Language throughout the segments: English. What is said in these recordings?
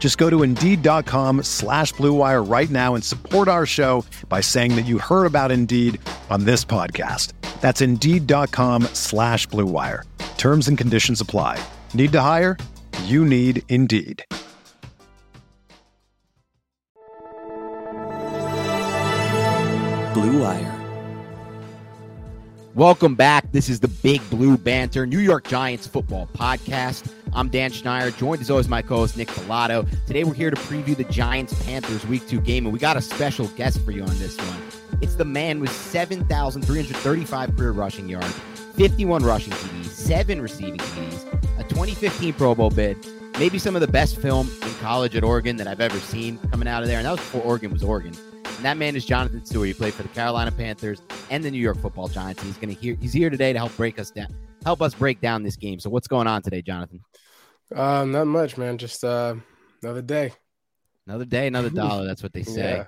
Just go to Indeed.com/Blue Wire right now and support our show by saying that you heard about Indeed on this podcast. That's Indeed.com/Blue Wire. Terms and conditions apply. Need to hire? You need Indeed. Blue Wire. Welcome back. This is the Big Blue Banter, New York Giants football podcast. I'm Dan Schneier, joined as always by my co-host Nick Pilato. Today we're here to preview the Giants-Panthers Week 2 game, and we got a special guest for you on this one. It's the man with 7,335 career rushing yards, 51 rushing TDs, 7 receiving TDs, a 2015 Pro Bowl bid, maybe some of the best film in college at Oregon that I've ever seen coming out of there, and that was before Oregon was Oregon. And that man is Jonathan Stewart. He played for the Carolina Panthers and the New York Football Giants. He's here today to help us break down this game. So what's going on today, Jonathan? Not much, man. Just another day. Another day, another dollar. That's what they say. Yeah.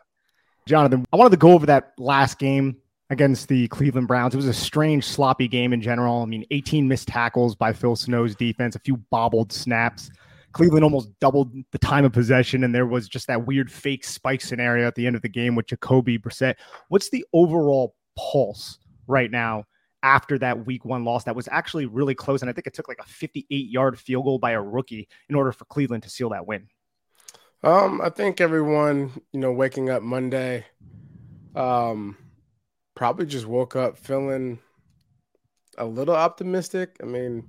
Jonathan, I wanted to go over that last game against the Cleveland Browns. It was a strange, sloppy game in general. I mean, 18 missed tackles by Phil Snow's defense, a few bobbled snaps. Cleveland almost doubled the time of possession, and there was just that weird fake spike scenario at the end of the game with Jacoby Brissett. What's the overall pulse right now after that Week 1 loss that was actually really close? And I think it took like a 58-yard field goal by a rookie in order for Cleveland to seal that win. I think everyone, waking up Monday, probably just woke up feeling a little optimistic. I mean,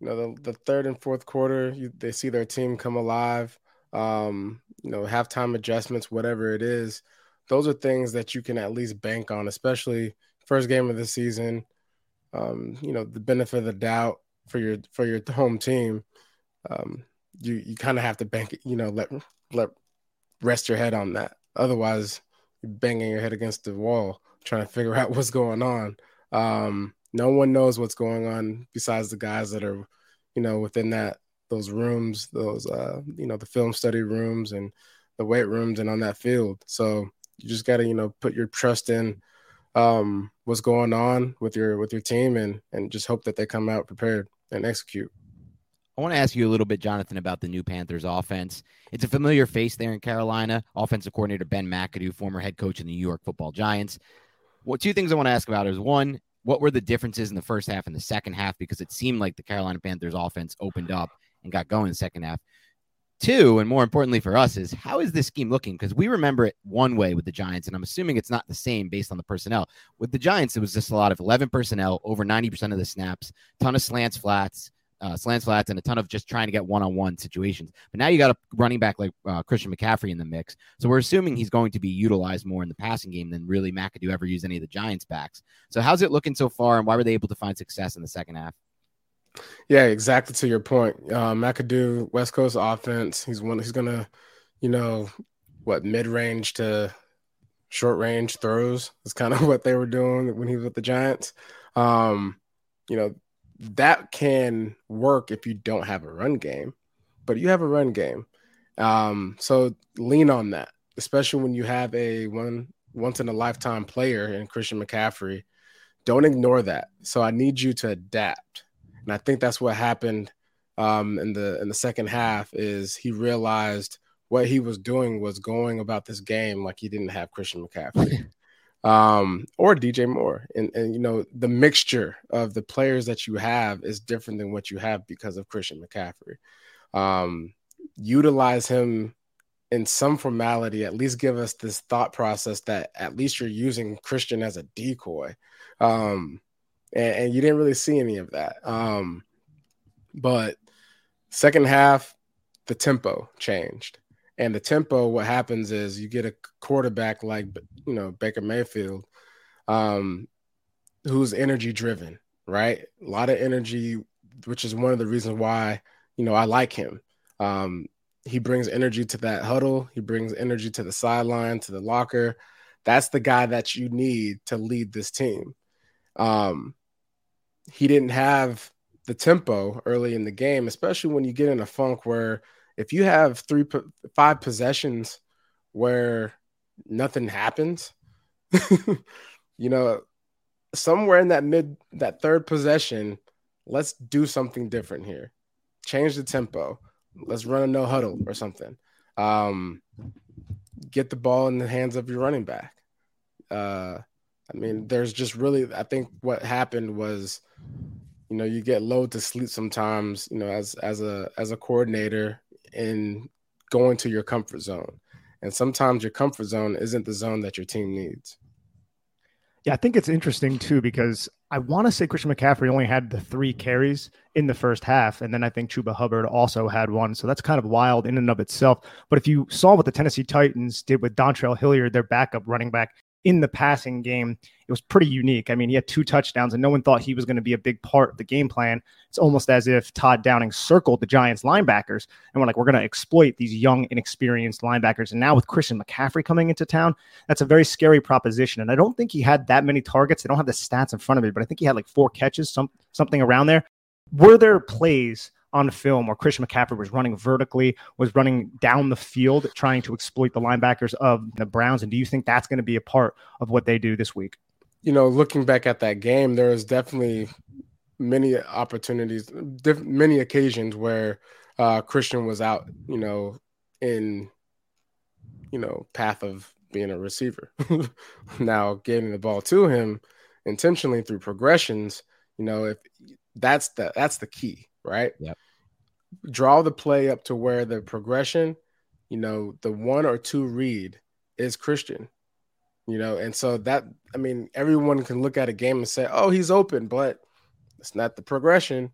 the third and fourth quarter, they see their team come alive, halftime adjustments, whatever it is. Those are things that you can at least bank on, especially first game of the season, the benefit of the doubt for your home team. You kind of have to bank it, let rest your head on that. Otherwise, you're banging your head against the wall, trying to figure out what's going on. No one knows what's going on besides the guys that are, within those rooms, those, the film study rooms and the weight rooms and on that field. So you just got to, put your trust in what's going on with your team and just hope that they come out prepared and execute. I want to ask you a little bit, Jonathan, about the new Panthers offense. It's a familiar face there in Carolina. Offensive coordinator Ben McAdoo, former head coach of the New York Football Giants. Well, two things I want to ask about is one, what were the differences in the first half and the second half? Because it seemed like the Carolina Panthers offense opened up and got going in the second half. Two, and more importantly for us, is how is this scheme looking? Because we remember it one way with the Giants, and I'm assuming it's not the same based on the personnel. With the Giants, it was just a lot of 11 personnel, over 90% of the snaps, ton of slants, flats, and a ton of just trying to get one-on-one situations. But now you got a running back like Christian McCaffrey in the mix. So we're assuming he's going to be utilized more in the passing game than really McAdoo ever used any of the Giants backs. So how's it looking so far, and why were they able to find success in the second half? Yeah, exactly to your point. McAdoo, West Coast offense, he's going to, mid-range to short-range throws is kind of what they were doing when he was with the Giants. That can work if you don't have a run game, but you have a run game. So lean on that, especially when you have a once-in-a-lifetime player in Christian McCaffrey. Don't ignore that. So I need you to adapt. And I think that's what happened in the second half is he realized what he was doing was going about this game like he didn't have Christian McCaffrey. Or DJ Moore. And the mixture of the players that you have is different than what you have because of Christian McCaffrey. Utilize him in some formality, at least give us this thought process that at least you're using Christian as a decoy. And you didn't really see any of that. But second half, the tempo changed. And the tempo, what happens is you get a quarterback like, you know, Baker Mayfield, who's energy driven, right? A lot of energy, which is one of the reasons why, you know, I like him. He brings energy to that huddle. He brings energy to the sideline, to the locker. That's the guy that you need to lead this team. He didn't have the tempo early in the game, especially when you get in a funk where if you have five possessions where nothing happens, you know, somewhere in that third possession, let's do something different here. Change the tempo. Let's run a no huddle or something. Get the ball in the hands of your running back. I mean, there's just really, I think what happened was, you know, you get lulled to sleep sometimes, you know, as a coordinator in going to your comfort zone. And sometimes your comfort zone isn't the zone that your team needs. Yeah, I think it's interesting too, because I want to say Christian McCaffrey only had the 3 carries in the first half. And then I think Chuba Hubbard also had 1. So that's kind of wild in and of itself. But if you saw what the Tennessee Titans did with Dontrell Hilliard, their backup running back, in the passing game, it was pretty unique. I mean, he had 2 touchdowns and no one thought he was going to be a big part of the game plan. It's almost as if Todd Downing circled the Giants linebackers and we're like, we're going to exploit these young, inexperienced linebackers. And now with Christian McCaffrey coming into town, that's a very scary proposition. And I don't think he had that many targets. I don't have the stats in front of me, but I think he had like 4 catches, something around there. Were there plays on film where Christian McCaffrey was running vertically, was running down the field, trying to exploit the linebackers of the Browns? And do you think that's going to be a part of what they do this week? You know, looking back at that game, there is definitely many opportunities, many occasions where Christian was out, you know, in, you know, path of being a receiver. Now getting the ball to him intentionally through progressions, you know, if that's the key. Right? Yep. Draw the play up to where the progression, you know, the 1 or 2 read is Christian, you know, and so that, I mean, everyone can look at a game and say, oh, he's open, but it's not the progression,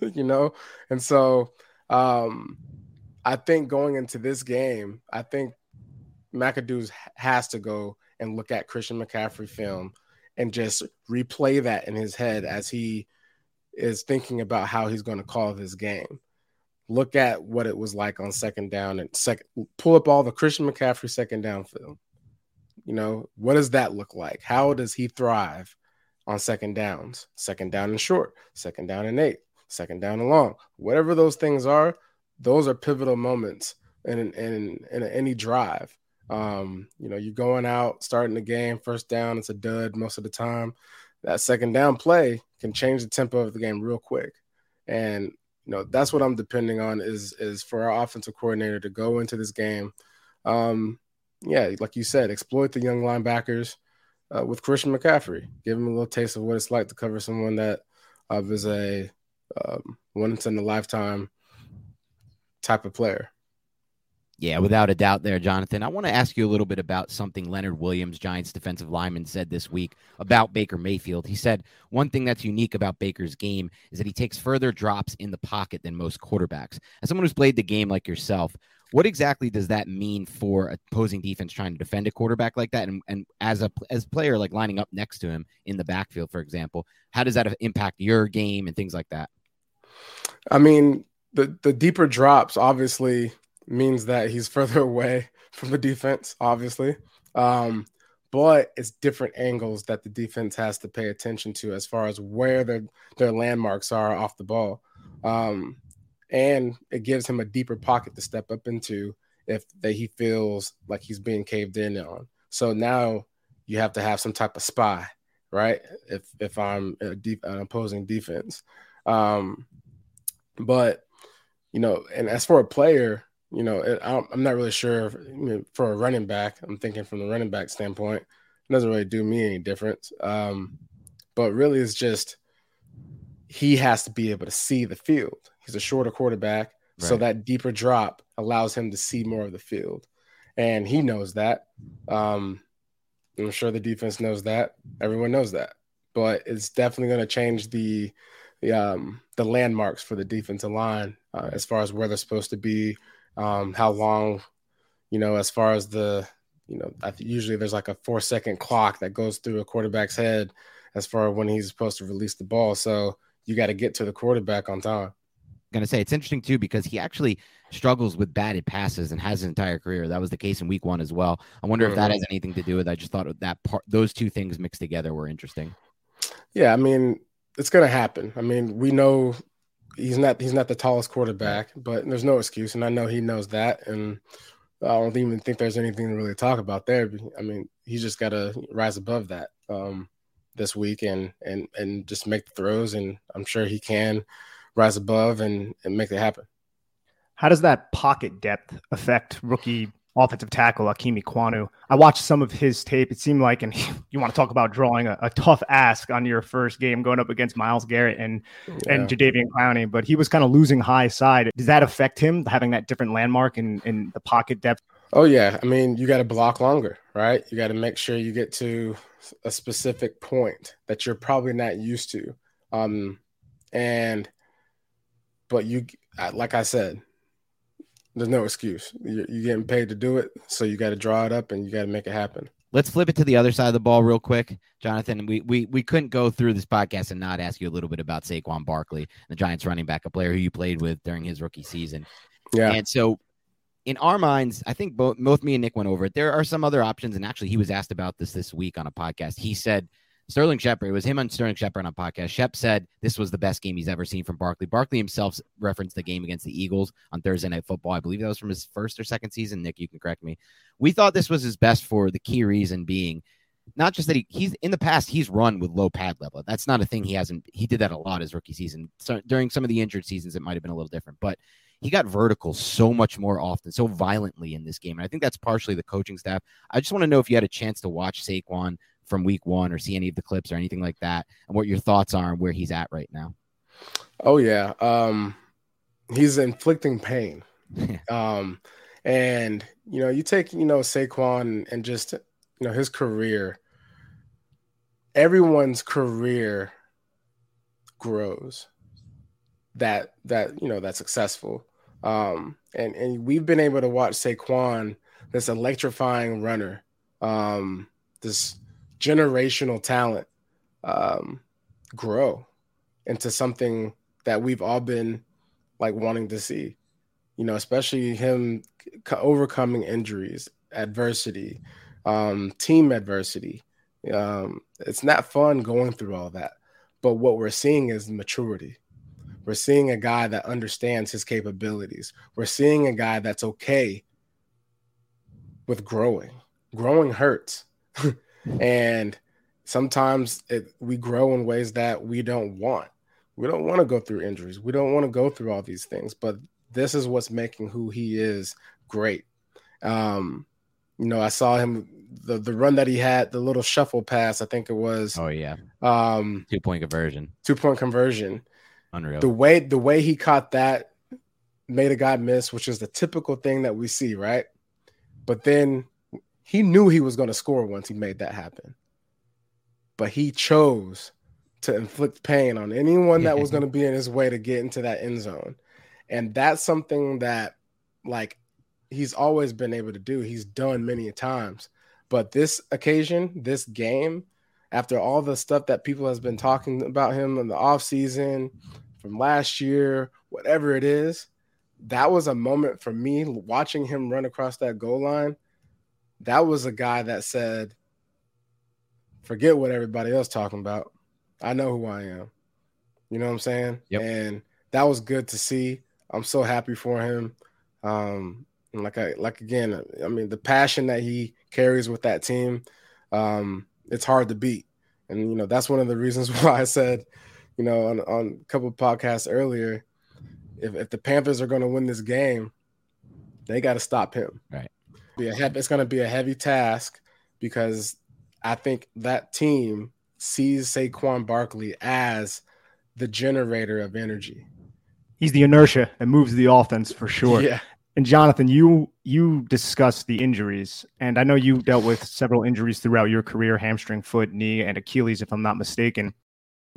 you know? And so I think going into this game, I think McAdoo has to go and look at Christian McCaffrey film and just replay that in his head as he is thinking about how he's going to call this game. Look at what it was like on second down and pull up all the Christian McCaffrey second down film. You know, what does that look like? How does he thrive on second downs? Second down and short, second down and 8, second down and long. Whatever those things are, those are pivotal moments in any drive. You know, you're going out, starting the game, first down, it's a dud most of the time. That second down play can change the tempo of the game real quick. And, you know, that's what I'm depending on is for our offensive coordinator to go into this game. Yeah, like you said, exploit the young linebackers with Christian McCaffrey. Give him a little taste of what it's like to cover someone that is a once-in-a-lifetime type of player. Yeah, without a doubt there, Jonathan. I want to ask you a little bit about something Leonard Williams, Giants defensive lineman, said this week about Baker Mayfield. He said, one thing that's unique about Baker's game is that he takes further drops in the pocket than most quarterbacks. As someone who's played the game like yourself, what exactly does that mean for opposing defense trying to defend a quarterback like that? And as a player, like lining up next to him in the backfield, for example, how does that impact your game and things like that? I mean, the deeper drops, obviously, means that he's further away from the defense, obviously. But it's different angles that the defense has to pay attention to as far as where their landmarks are off the ball. And it gives him a deeper pocket to step up into if he feels like he's being caved in on. So now you have to have some type of spy, right? If I'm an opposing defense. But, you know, and as for a player, you know, I'm not really sure if, you know, for a running back, I'm thinking from the running back standpoint, it doesn't really do me any difference. But really it's just he has to be able to see the field. He's a shorter quarterback, right? So that deeper drop allows him to see more of the field. And he knows that. I'm sure the defense knows that. Everyone knows that. but it's definitely going to change the landmarks for the defensive line as far as where they're supposed to be, how long, as far as usually there's like a 4-second clock that goes through a quarterback's head as far as when he's supposed to release the ball. So you got to get to the quarterback on time. Going to say it's interesting too, because he actually struggles with batted passes and has his entire career. That was the case in week 1 as well. I wonder if that has anything to do with it. I just thought that part, those two things mixed together were interesting. Yeah. I mean, it's going to happen. I mean, we know he's not the tallest quarterback, but there's no excuse. And I know he knows that. And I don't even think there's anything to really talk about there. I mean, he's just got to rise above that this week and just make the throws. And I'm sure he can rise above and make it happen. How does that pocket depth affect rookie offensive tackle Ikem Ekwonu? I watched some of his tape. It seemed like, and you want to talk about drawing a tough ask on your first game going up against Miles Garrett and Jadeveon Clowney, but he was kind of losing high side. Does that affect him, having that different landmark and the pocket depth? Oh, yeah. I mean, you got to block longer, right? You got to make sure you get to a specific point that you're probably not used to. But you, like I said, there's no excuse. You're getting paid to do it, so you got to draw it up and you got to make it happen. Let's flip it to the other side of the ball real quick, Jonathan. We couldn't go through this podcast and not ask you a little bit about Saquon Barkley, the Giants running back, a player who you played with during his rookie season. Yeah. And so in our minds, I think both me and Nick went over it. There are some other options, and actually he was asked about this week on a podcast. He said Sterling Shepard, it was him on Sterling Shepard on a podcast. Shep said this was the best game he's ever seen from Barkley. Barkley himself referenced the game against the Eagles on Thursday Night Football. I believe that was from his first or second season. Nick, you can correct me. We thought this was his best for the key reason being not just that he's in the past, he's run with low pad level. That's not a thing he did that a lot his rookie season. So during some of the injured seasons, it might've been a little different, but he got vertical so much more often, so violently in this game. And I think that's partially the coaching staff. I just want to know if you had a chance to watch Saquon from week 1 or see any of the clips or anything like that, and what your thoughts are on where he's at right now. Oh yeah. He's inflicting pain. And you take, Saquon and just, his career, everyone's career grows that's successful. And we've been able to watch Saquon, this electrifying runner, this generational talent grow into something that we've all been like wanting to see, especially him overcoming injuries, adversity, team adversity. It's not fun going through all that, but what we're seeing is maturity. We're seeing a guy that understands his capabilities. We're seeing a guy that's okay with growing. Growing hurts. And sometimes we grow in ways that we don't want. We don't want to go through injuries. We don't want to go through all these things, but this is what's making who he is great. I saw him, the run that he had, the little shuffle pass, I think it was. Oh yeah. 2-point conversion. Unreal. The way he caught that made a guy miss, which is the typical thing that we see. Right. But then he knew he was going to score once he made that happen, but he chose to inflict pain on anyone that was going to be in his way to get into that end zone. And that's something that like he's always been able to do. He's done many times, but this occasion, this game, after all the stuff that people has been talking about him in the off season from last year, whatever it is, that was a moment for me watching him run across that goal line. That was a guy that said, forget what everybody else talking about. I know who I am. You know what I'm saying? Yep. And that was good to see. I'm so happy for him. And again, the passion that he carries with that team, it's hard to beat. And, that's one of the reasons why I said, on a couple of podcasts earlier, if the Panthers are going to win this game, they got to stop him. Right. It's going to be a heavy task because I think that team sees Saquon Barkley as the generator of energy. He's the inertia that moves the offense for sure. Yeah. And Jonathan, you discussed the injuries, and I know you dealt with several injuries throughout your career, hamstring, foot, knee, and Achilles, if I'm not mistaken.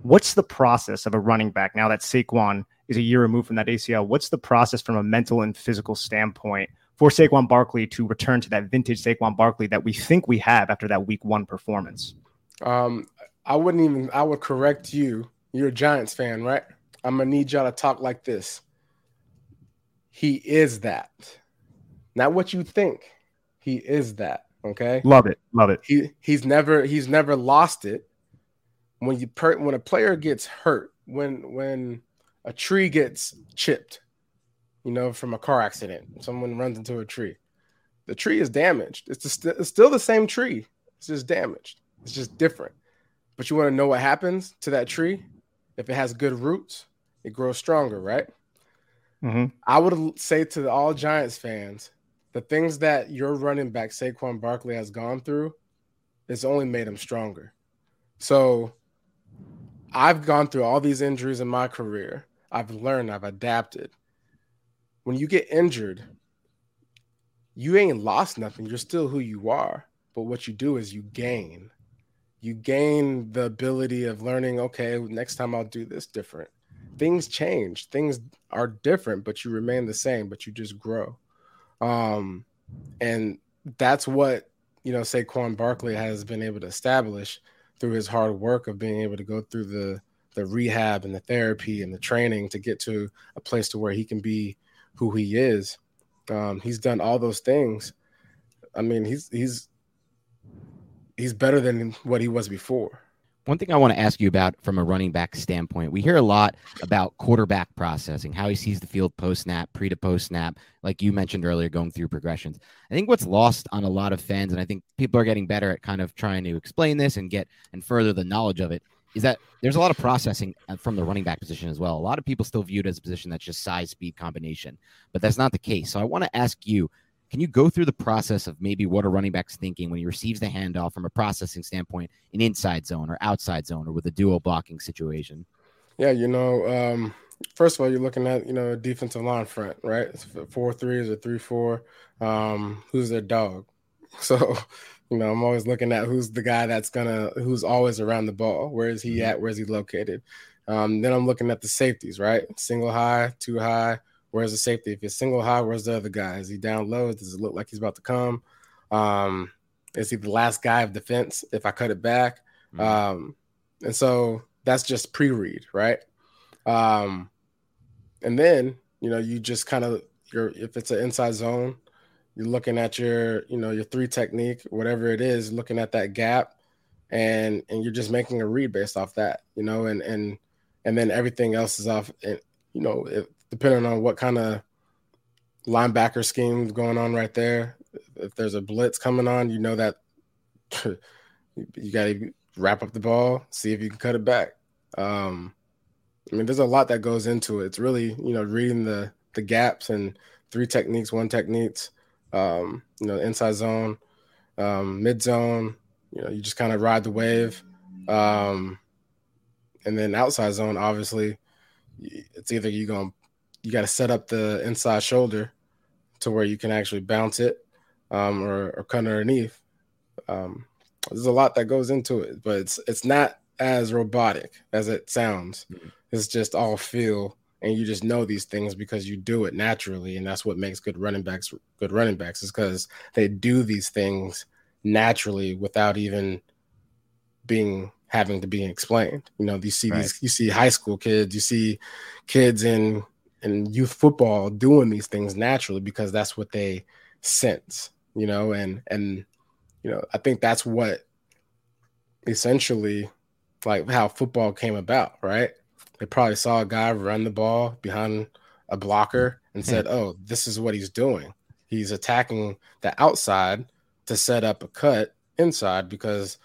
What's the process of a running back now that Saquon is a year removed from that ACL? What's the process from a mental and physical standpoint for Saquon Barkley to return to that vintage Saquon Barkley that we think we have after that week one performance? I would correct you. You're a Giants fan, right? I'm going to need y'all to talk like this. He is that. Not what you think. He is that. Okay. Love it. Love it. He's never lost it. When a player gets hurt, when a tree gets chipped, from a car accident, someone runs into a tree. The tree is damaged. It's still the same tree. It's just damaged. It's just different. But you want to know what happens to that tree? If it has good roots, it grows stronger, right? Mm-hmm. I would say to all Giants fans, the things that your running back Saquon Barkley has gone through, it's only made him stronger. So I've gone through all these injuries in my career. I've learned. I've adapted. When you get injured, you ain't lost nothing. You're still who you are. But what you do is you gain. You gain the ability of learning, okay, next time I'll do this different. Things change. Things are different, but you remain the same, but you just grow. And that's what, Saquon Barkley has been able to establish through his hard work of being able to go through the rehab and the therapy and the training to get to a place to where he can be who he is. He's done all those things. I mean, he's better than what he was before. One thing I want to ask you about from a running back standpoint, we hear a lot about quarterback processing, how he sees the field post-snap, pre to post-snap, like you mentioned earlier, going through progressions. I think what's lost on a lot of fans, and I think people are getting better at kind of trying to explain this and get and further the knowledge of it, is that there's a lot of processing from the running back position as well. A lot of people still view it as a position that's just size-speed combination, but that's not the case. So I want to ask you, can you go through the process of maybe what a running back's thinking when he receives the handoff from a processing standpoint, an inside zone or outside zone or with a dual blocking situation? Yeah, first of all, you're looking at, defensive line front, right? It's 4-3 or 3-4. Who's their dog? So, I'm always looking at who's the guy who's always around the ball. Where is he at? Where is he located? Then I'm looking at the safeties, right? Single high, two high. Where's the safety? If it's single high, where's the other guy? Is he down low? Does it look like he's about to come? Is he the last guy of defense if I cut it back? Mm-hmm. And so that's just pre-read, right? And then, you just kind of if it's an inside zone, you're looking at your three technique, whatever it is, looking at that gap and you're just making a read based off that, and then everything else is off, depending on what kind of linebacker scheme is going on right there. If there's a blitz coming on, that you got to wrap up the ball, see if you can cut it back. There's a lot that goes into it. It's really, reading the gaps and three techniques, one techniques, inside zone, mid zone, you just kind of ride the wave. And then outside zone, obviously, it's either you got to set up the inside shoulder to where you can actually bounce it or cut underneath. There's a lot that goes into it, but it's not as robotic as it sounds. Mm-hmm. It's just all feel, and you just know these things because you do it naturally, and that's what makes good running backs is because they do these things naturally without even having to be explained. You see high school kids, you see kids in youth football doing these things naturally because that's what they sense, I think that's what essentially like how football came about, right? They probably saw a guy run the ball behind a blocker and said, oh, this is what he's doing. He's attacking the outside to set up a cut inside because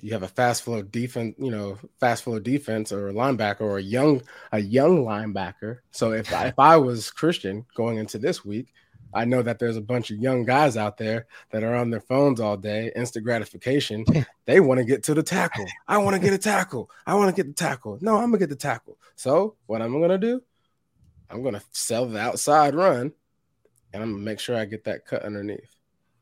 you have a fast flow defense or a linebacker or a young linebacker. So if I was Christian going into this week, I know that there's a bunch of young guys out there that are on their phones all day, instant gratification. They want to get to the tackle. I want to get a tackle. I want to get the tackle. No, I'm going to get the tackle. So what I'm going to do, I'm going to sell the outside run and I'm going to make sure I get that cut underneath.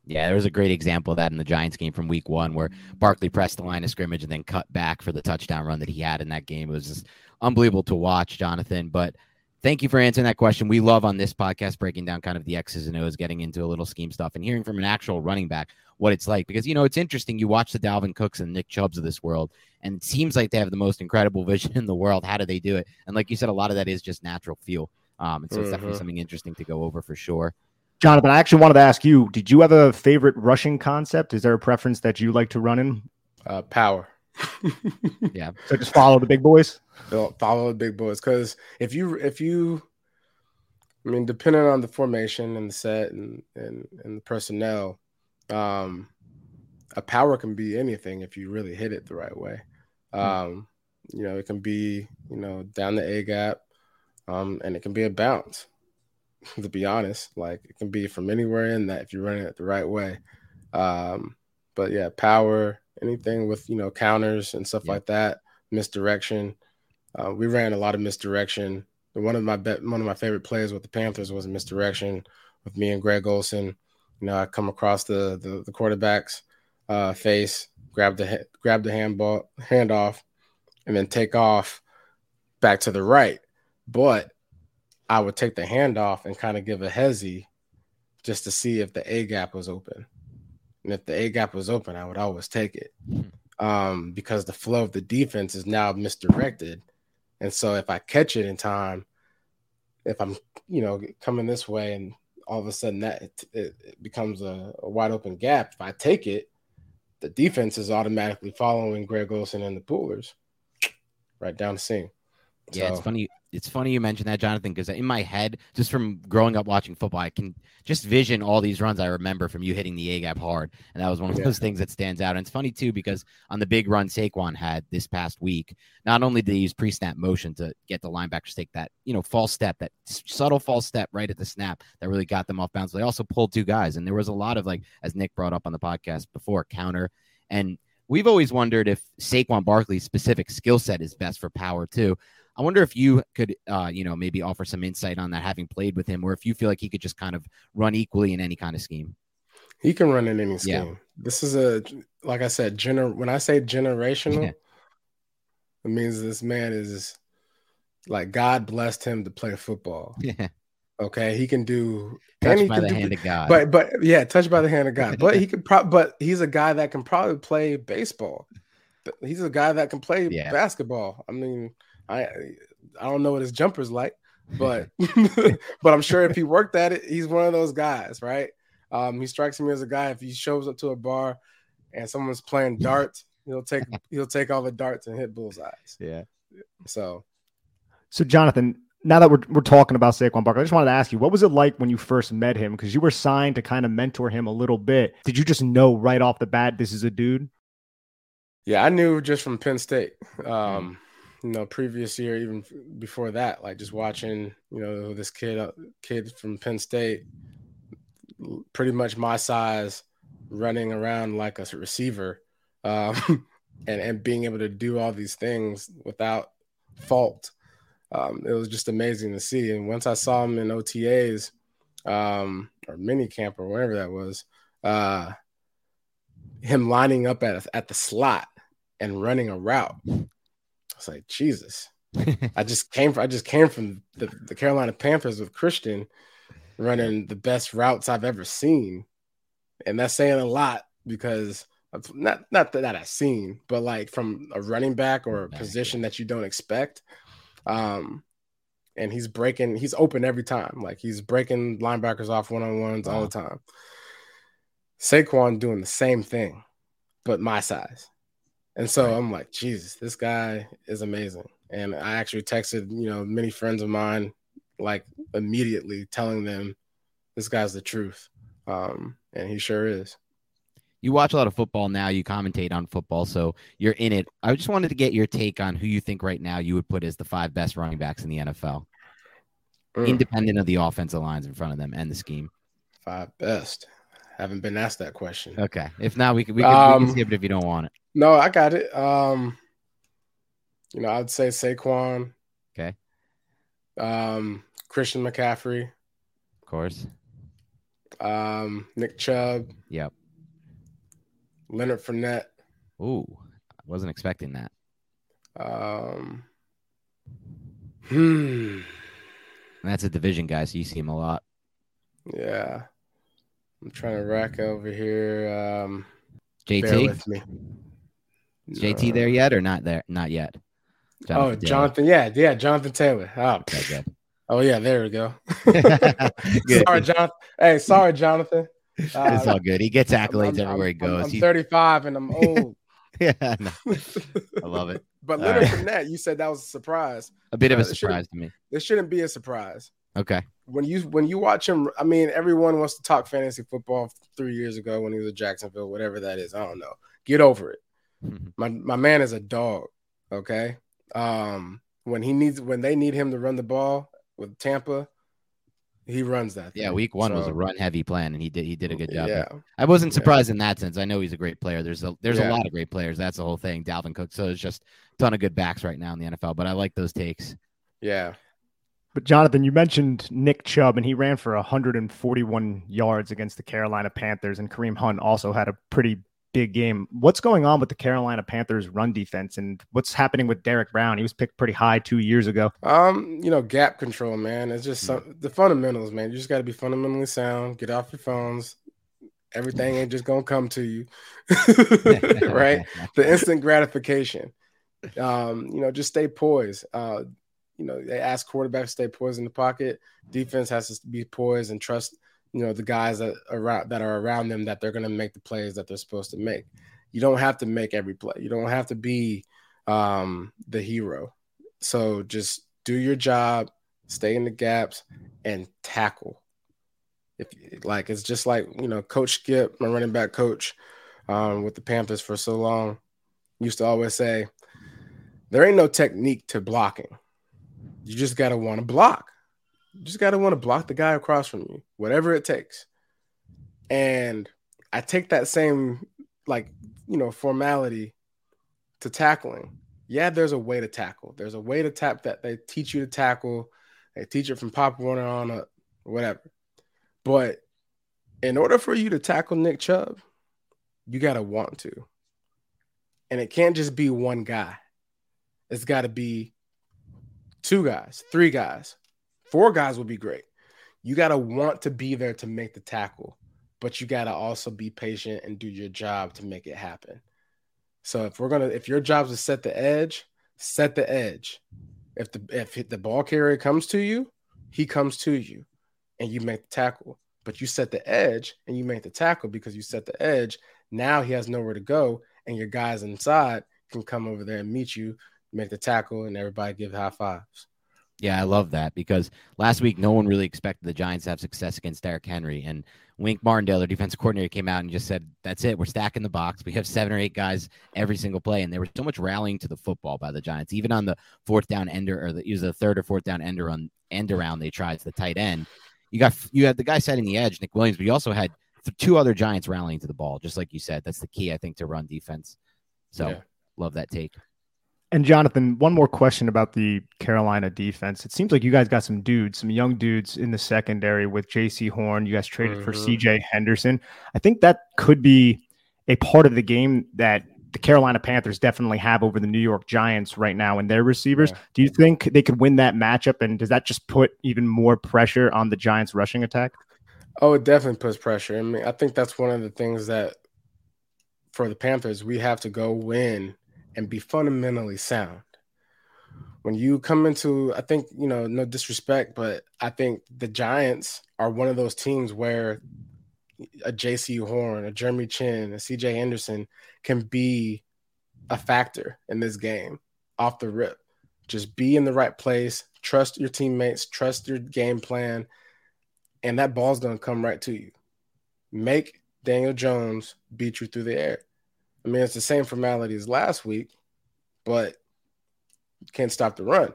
Yeah, there was a great example of that in the Giants game from week one where Barkley pressed the line of scrimmage and then cut back for the touchdown run that he had in that game. It was just unbelievable to watch, Jonathan. But thank you for answering that question. We love on this podcast breaking down kind of the X's and O's, getting into a little scheme stuff and hearing from an actual running back what it's like. Because, you know, it's interesting. You watch the Dalvin Cooks and Nick Chubbs of this world, and it seems like they have the most incredible vision in the world. How do they do it? And like you said, a lot of that is just natural feel. And so it's definitely something interesting to go over for sure. Jonathan, I actually wanted to ask you, did you have a favorite rushing concept? Is there a preference that you like to run in? Power. Yeah. So just follow the big boys? Don't follow the big boys. Because if you, I mean, depending on the formation and the set and the personnel, a power can be anything if you really hit it the right way. You know, it can be, you know, down the A gap, and it can be a bounce. To be honest, like it can be from anywhere in that if you're running it the right way. But yeah, power, anything with, you know, counters and stuff like that, misdirection. We ran a lot of misdirection. One of my favorite plays with the Panthers was misdirection with me and Greg Olsen. You know, I come across the quarterback's face, grab the handoff, and then take off back to the right. But I would take the handoff and kind of give a hezzy just to see if the A gap was open. And if the A gap was open, I would always take it because the flow of the defense is now misdirected. And so if I catch it in time, if I'm, you know, coming this way and all of a sudden that it becomes a wide open gap, if I take it, the defense is automatically following Greg Olsen and the poolers right down the seam. Yeah, so, it's funny you mentioned that, Jonathan, because in my head, just from growing up watching football, I can just vision all these runs I remember from you hitting the A-gap hard, and that was one of those things that stands out. And it's funny, too, because on the big run Saquon had this past week, not only did he use pre-snap motion to get the linebackers to take that, you know, false step, that subtle false step right at the snap that really got them off bounds, they also pulled two guys, and there was a lot of, like, as Nick brought up on the podcast before, counter and we've always wondered if Saquon Barkley's specific skill set is best for power, too. I wonder if you could, you know, maybe offer some insight on that, having played with him, or if you feel like he could just kind of run equally in any kind of scheme. He can run in any scheme. Yeah. This is like I said, when I say generational, it means this man is like God blessed him to play football. Yeah. Okay, he can do touched by the hand of God. But yeah, touched by the hand of God. But he could but he's a guy that can probably play baseball. But he's a guy that can play basketball. I mean, I don't know what his jumper's like, but but I'm sure if he worked at it, he's one of those guys, right? He strikes me as a guy, if he shows up to a bar and someone's playing darts, he'll take all the darts and hit bullseyes. Yeah. So Jonathan, now that we're talking about Saquon Barkley, I just wanted to ask you, what was it like when you first met him? Because you were signed to kind of mentor him a little bit. Did you just know right off the bat, this is a dude? Yeah, I knew just from Penn State. You know, previous year, even before that, like just watching, you know, this kid from Penn State, pretty much my size, running around like a receiver, and being able to do all these things without fault. It was just amazing to see. And once I saw him in OTAs or mini camp or whatever that was, him lining up at the slot and running a route, I was like, Jesus. I just came from the Carolina Panthers with Christian running the best routes I've ever seen. And that's saying a lot because of, not that I've seen, but like from a running back or a position that you don't expect. And he's open every time. Like he's breaking linebackers off one-on-ones all the time. Saquon doing the same thing, but my size. And so I'm like, Jesus, this guy is amazing. And I actually texted, you know, many friends of mine, like immediately telling them this guy's the truth. And he sure is. You watch a lot of football now. You commentate on football, so you're in it. I just wanted to get your take on who you think right now you would put as the 5 best running backs in the NFL, independent of the offensive lines in front of them and the scheme. 5 best. I haven't been asked that question. Okay. If not, we can skip it if you don't want it. No, I got it. You know, I'd say Saquon. Okay. Christian McCaffrey. Of course. Nick Chubb. Yep. Leonard Fournette. Ooh, I wasn't expecting that. And that's a division guy, so you see him a lot. Yeah. I'm trying to rack over here. JT? Bear with me. Is JT there yet or not there? Not yet. Jonathan. Yeah, Jonathan Taylor. Oh, okay, yeah, there we go. Sorry, Jonathan. Hey, sorry, Jonathan. It's all good. He gets accolades everywhere he goes. I'm 35 and I'm old. Yeah, no. I love it. But Leonard Fournette, you said that was a surprise. A bit of a surprise to me. It shouldn't be a surprise. Okay. When you watch him, I mean, everyone wants to talk fantasy football 3 years ago when he was at Jacksonville, whatever that is. I don't know. Get over it. Mm-hmm. My man is a dog. Okay. When they need him to run the ball with Tampa, he runs that thing. Yeah, week 1 was a run heavy plan, and he did a good job. Yeah. I wasn't surprised in that sense. I know he's a great player. There's a lot of great players. That's the whole thing. Dalvin Cook. So it's just a ton of good backs right now in the NFL. But I like those takes. Yeah. But Jonathan, you mentioned Nick Chubb, and he ran for 141 yards against the Carolina Panthers, and Kareem Hunt also had a pretty big game. What's going on with the Carolina Panthers run defense, and what's happening with Derrick Brown? He was picked pretty high 2 years ago. Gap control, man. It's just the fundamentals, man. You just got to be fundamentally sound. Get off your phones. Everything ain't just going to come to you, right? The instant gratification. Just stay poised. They ask quarterbacks to stay poised in the pocket. Defense has to be poised and trust, the guys that are around them, that they're going to make the plays that they're supposed to make. You don't have to make every play. You don't have to be the hero. So just do your job, stay in the gaps, and tackle. It's just like, Coach Skip, my running back coach with the Panthers for so long, used to always say, there ain't no technique to blocking. You just got to want to block. You just got to want to block the guy across from you, whatever it takes. And I take that same, formality to tackling. Yeah, there's a way to tackle. There's a way to tap that they teach you to tackle. They teach it from Pop Warner on up, whatever. But in order for you to tackle Nick Chubb, you got to want to. And it can't just be one guy. It's got to be 2 guys, 3 guys, 4 guys would be great. You got to want to be there to make the tackle, but you got to also be patient and do your job to make it happen. So if your job is to set the edge, set the edge. If the ball carrier comes to you, he comes to you and you make the tackle, but you set the edge and you make the tackle because you set the edge. Now he has nowhere to go and your guys inside can come over there and meet you, make the tackle, and everybody give high fives. Yeah, I love that because last week no one really expected the Giants to have success against Derrick Henry. And Wink Martindale, their defensive coordinator, came out and just said, that's it. We're stacking the box. We have 7 or 8 guys every single play. And there was so much rallying to the football by the Giants, even on the 4th down ender, or it was the 3rd or 4th down ender on end around. They tried to the tight end. You had the guy setting the edge, Nick Williams, but you also had 2 other Giants rallying to the ball, just like you said. That's the key, I think, to run defense. So love that take. And Jonathan, one more question about the Carolina defense. It seems like you guys got some young dudes in the secondary with J.C. Horn. You guys traded for C.J. Henderson. I think that could be a part of the game that the Carolina Panthers definitely have over the New York Giants right now and their receivers. Yeah. Do you think they could win that matchup? And does that just put even more pressure on the Giants' rushing attack? Oh, it definitely puts pressure. I mean, I think that's one of the things that for the Panthers, we have to go win and be fundamentally sound. When you come into, I think, no disrespect, but I think the Giants are one of those teams where a J.C. Horn, a Jeremy Chinn, a C.J. Henderson can be a factor in this game off the rip. Just be in the right place, trust your teammates, trust your game plan, and that ball's going to come right to you. Make Daniel Jones beat you through the air. I mean, it's the same formality as last week, but you can't stop the run.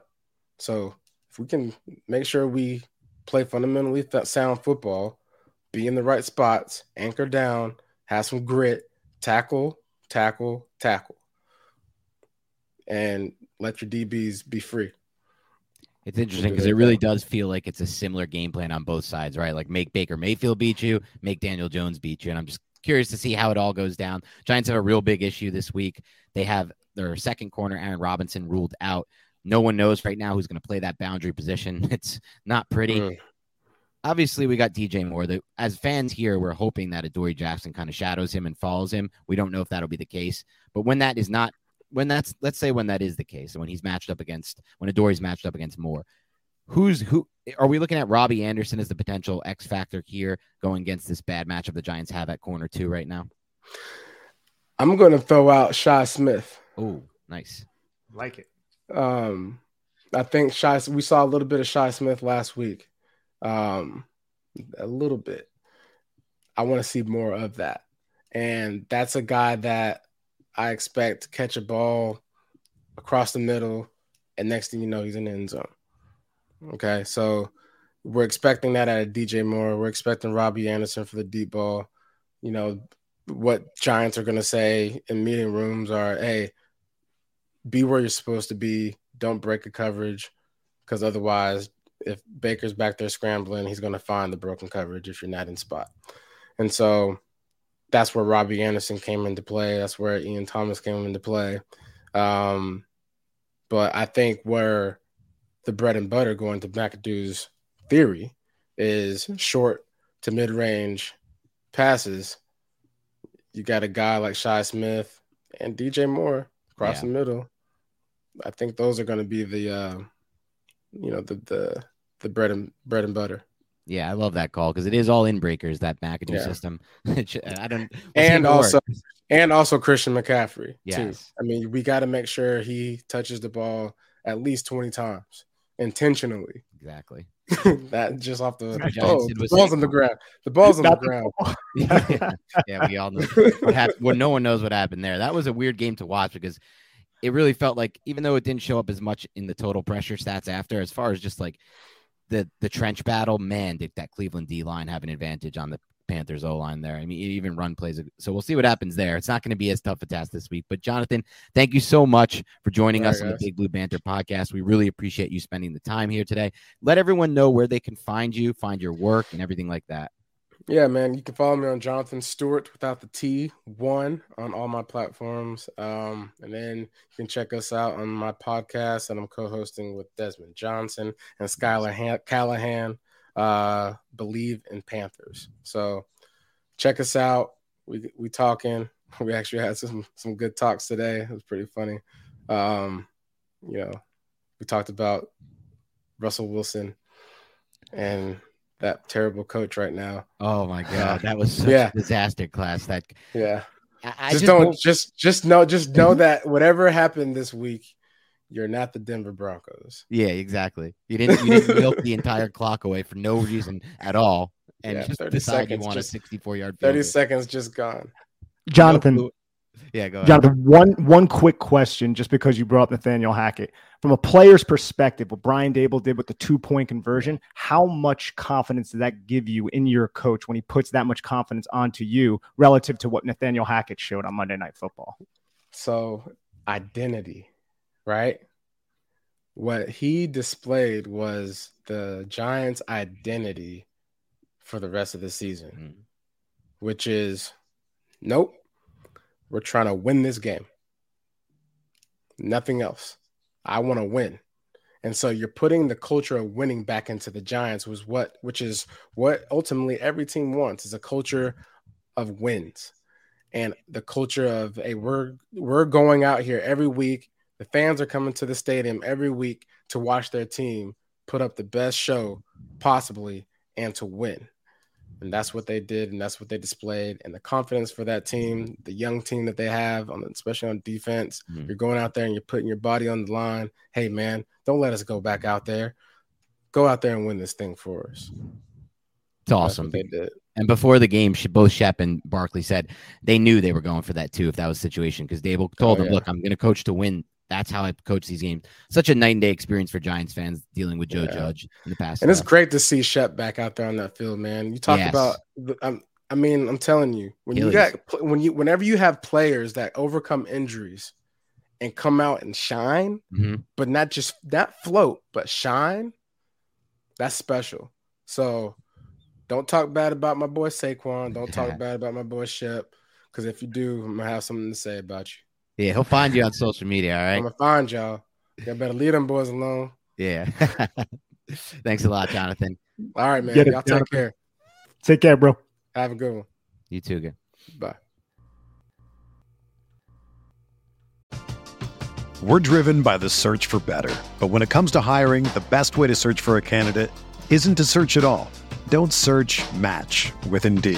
So if we can make sure we play fundamentally sound football, be in the right spots, anchor down, have some grit, tackle, tackle, tackle, and let your DBs be free. It's interesting because it really does feel like it's a similar game plan on both sides, right? Like make Baker Mayfield beat you, make Daniel Jones beat you. And I'm just curious to see how it all goes down. Giants have a real big issue this week. They have their second corner, Aaron Robinson, ruled out. No one knows right now who's going to play that boundary position. It's not pretty. Obviously, we got DJ Moore. As fans here, we're hoping that Adoree Jackson kind of shadows him and follows him. We don't know if that'll be the case. But when that is not, when that is the case, and when he's matched up against, when Adoree's matched up against Moore, who are we looking at? Robbie Anderson as the potential X factor here going against this bad matchup the Giants have at corner two right now. I'm going to throw out Shi Smith. Oh, nice. Like it. I think we saw a little bit of Shi Smith last week. A little bit. I want to see more of that. And that's a guy that I expect to catch a ball across the middle, and next thing you know, he's in the end zone. Okay, so we're expecting that out of DJ Moore. We're expecting Robbie Anderson for the deep ball. You know, what Giants are going to say in meeting rooms are, hey, be where you're supposed to be. Don't break a coverage, because otherwise, if Baker's back there scrambling, he's going to find the broken coverage if you're not in spot. And so that's where Robbie Anderson came into play. That's where Ian Thomas came into play. But I think where the bread and butter, going to McAdoo's theory, is short to mid-range passes. You got a guy like Shi Smith and DJ Moore across the middle. I think those are going to be the bread and butter. Yeah, I love that call because it is all in breakers, that McAdoo system. And also Christian McCaffrey. Yes. Too. I mean, we got to make sure he touches the ball at least 20 times intentionally. Exactly. That just off the ball's on the ground. The ball's on the ground. Yeah, we all know. Well, no one knows what happened there. That was a weird game to watch because it really felt like, even though it didn't show up as much in the total pressure stats after, as far as just like the trench battle, man, did that Cleveland D-line have an advantage on the Panthers O-line there. I mean, even run plays. So we'll see what happens there. It's not going to be as tough a task this week. But, Jonathan, thank you so much for joining us on the Big Blue Banter podcast. We really appreciate you spending the time here today. Let everyone know where they can find you, find your work, and everything like that. Yeah, man. You can follow me on Jonathan Stewart without the T, 1 on all my platforms. And then you can check us out on my podcast that I'm co-hosting with Desmond Johnson and Skylar Callahan, Believe in Panthers. So check us out. We talking. We actually had some good talks today. It was pretty funny. We talked about Russell Wilson and that terrible coach right now. Oh my God, that was such a disaster class. Just know that whatever happened this week, you're not the Denver Broncos. Yeah, exactly. You didn't milk the entire clock away for no reason at all, and just decide you want a 64-yard. 30 seconds just gone. Jonathan, go ahead. Jonathan, one quick question, just because you brought up Nathaniel Hackett. From a player's perspective, what Brian Daboll did with the 2-point conversion, how much confidence does that give you in your coach when he puts that much confidence onto you relative to what Nathaniel Hackett showed on Monday Night Football? So, identity, right? What he displayed was the Giants' identity for the rest of the season, which is, nope, we're trying to win this game. Nothing else. I want to win. And so you're putting the culture of winning back into the Giants, which is what ultimately every team wants, is a culture of wins. And the culture of, hey, we're going out here every week. The fans are coming to the stadium every week to watch their team put up the best show possibly and to win. And that's what they did, and that's what they displayed. And the confidence for that team, the young team that they have, especially on defense, you're going out there and you're putting your body on the line. Hey, man, don't let us go back out there. Go out there and win this thing for us. It's awesome. They did. And before the game, both Shep and Barkley said they knew they were going for that, too, if that was the situation, because Dable told them, look, I'm going to coach to win. That's how I coach these games. Such a night and day experience for Giants fans dealing with Joe Judge in the past. And it's great to see Shep back out there on that field, man. You talk about, I'm telling you, whenever you have players that overcome injuries and come out and shine, but not just not float, but shine, that's special. So don't talk bad about my boy Saquon. Don't talk bad about my boy Shep, because if you do, I'm going to have something to say about you. Yeah, he'll find you on social media, all right? I'm going to find y'all. Y'all better leave them boys alone. Yeah. Thanks a lot, Jonathan. All right, man. Y'all take care. Take care, bro. Have a good one. You too, again. Bye. We're driven by the search for better. But when it comes to hiring, the best way to search for a candidate isn't to search at all. Don't search, match with Indeed.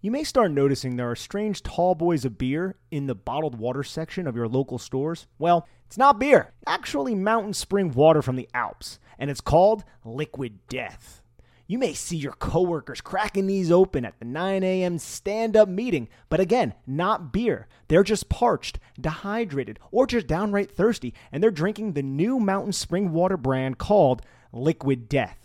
You may start noticing there are strange tall boys of beer in the bottled water section of your local stores. Well, it's not beer. It's actually mountain spring water from the Alps, and it's called Liquid Death. You may see your coworkers cracking these open at the 9 a.m. stand-up meeting, but again, not beer. They're just parched, dehydrated, or just downright thirsty, and they're drinking the new mountain spring water brand called Liquid Death.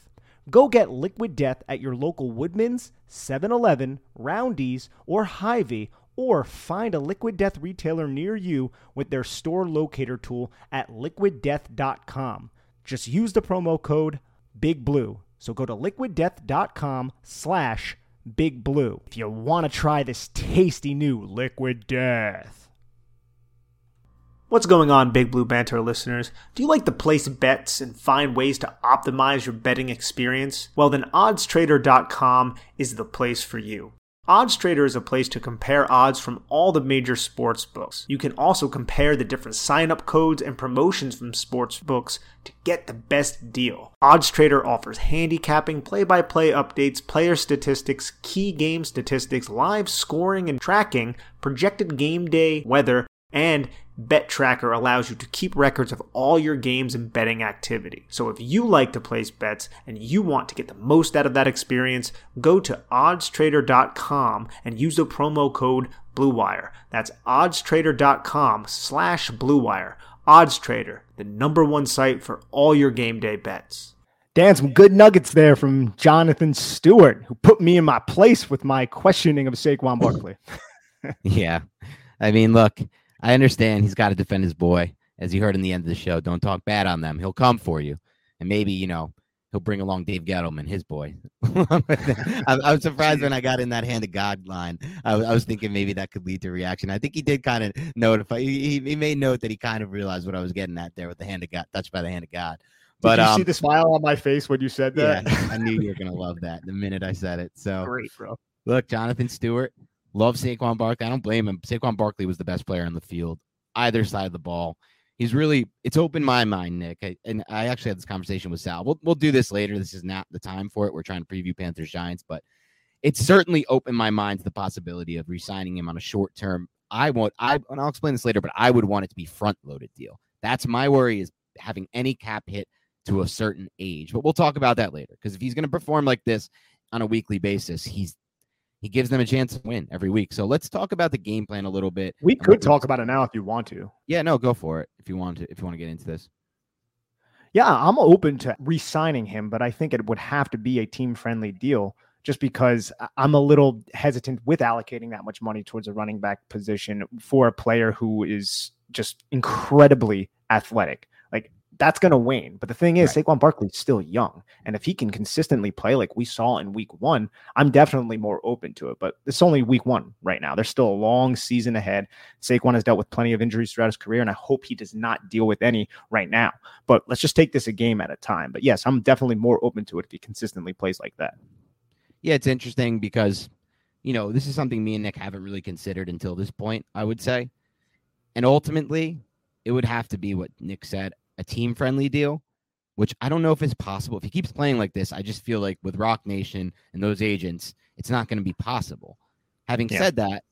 Go get Liquid Death at your local Woodman's, 7-Eleven, Roundy's, or Hy-Vee, or find a Liquid Death retailer near you with their store locator tool at liquiddeath.com. Just use the promo code BIGBLUE. So go to liquiddeath.com/BIGBLUE if you want to try this tasty new Liquid Death. What's going on, Big Blue Banter listeners? Do you like to place bets and find ways to optimize your betting experience? Well, then OddsTrader.com is the place for you. OddsTrader is a place to compare odds from all the major sports books. You can also compare the different sign-up codes and promotions from sports books to get the best deal. OddsTrader offers handicapping, play-by-play updates, player statistics, key game statistics, live scoring and tracking, projected game day, weather, and Bet Tracker allows you to keep records of all your games and betting activity. So if you like to place bets and you want to get the most out of that experience, go to oddstrader.com and use the promo code BlueWire. That's oddstrader.com/BlueWire. OddsTrader, the number one site for all your game day bets. Dan, some good nuggets there from Jonathan Stewart, who put me in my place with my questioning of Saquon Barkley. Yeah. I mean, look, I understand he's got to defend his boy. As you heard in the end of the show, don't talk bad on them. He'll come for you. And maybe, you know, he'll bring along Dave Gettleman, his boy. I was surprised when I got in that hand of God line. I was thinking maybe that could lead to reaction. I think he did kind of notify. He may note that he kind of realized what I was getting at there with the hand of God, touched by the hand of God. But did you see the smile on my face when you said that? Yeah, I knew you were going to love that the minute I said it. So great, bro. Look, Jonathan Stewart. Love Saquon Barkley. I don't blame him. Saquon Barkley was the best player on the field, either side of the ball. He's really, it's opened my mind, Nick. I actually had this conversation with Sal. We'll do this later. This is not the time for it. We're trying to preview Panthers Giants, but it certainly opened my mind to the possibility of re-signing him on a short term. And I'll explain this later, but I would want it to be front loaded deal. That's my worry, is having any cap hit to a certain age, but we'll talk about that later. Cause if he's going to perform like this on a weekly basis, He gives them a chance to win every week. So let's talk about the game plan a little bit. We could talk about it now if you want to. Yeah, no, go for it if you want to get into this. Yeah, I'm open to re-signing him, but I think it would have to be a team-friendly deal just because I'm a little hesitant with allocating that much money towards a running back position for a player who is just incredibly athletic. Like, that's going to wane. But the thing is, Saquon Barkley's still young. And if he can consistently play like we saw in week one, I'm definitely more open to it. But it's only week one right now. There's still a long season ahead. Saquon has dealt with plenty of injuries throughout his career, and I hope he does not deal with any right now. But let's just take this a game at a time. But yes, I'm definitely more open to it if he consistently plays like that. Yeah, it's interesting because, you know, this is something me and Nick haven't really considered until this point, I would say. And ultimately, it would have to be what Nick said, a team-friendly deal, which I don't know if it's possible. If he keeps playing like this, I just feel like with Rock Nation and those agents, it's not going to be possible. Having said that,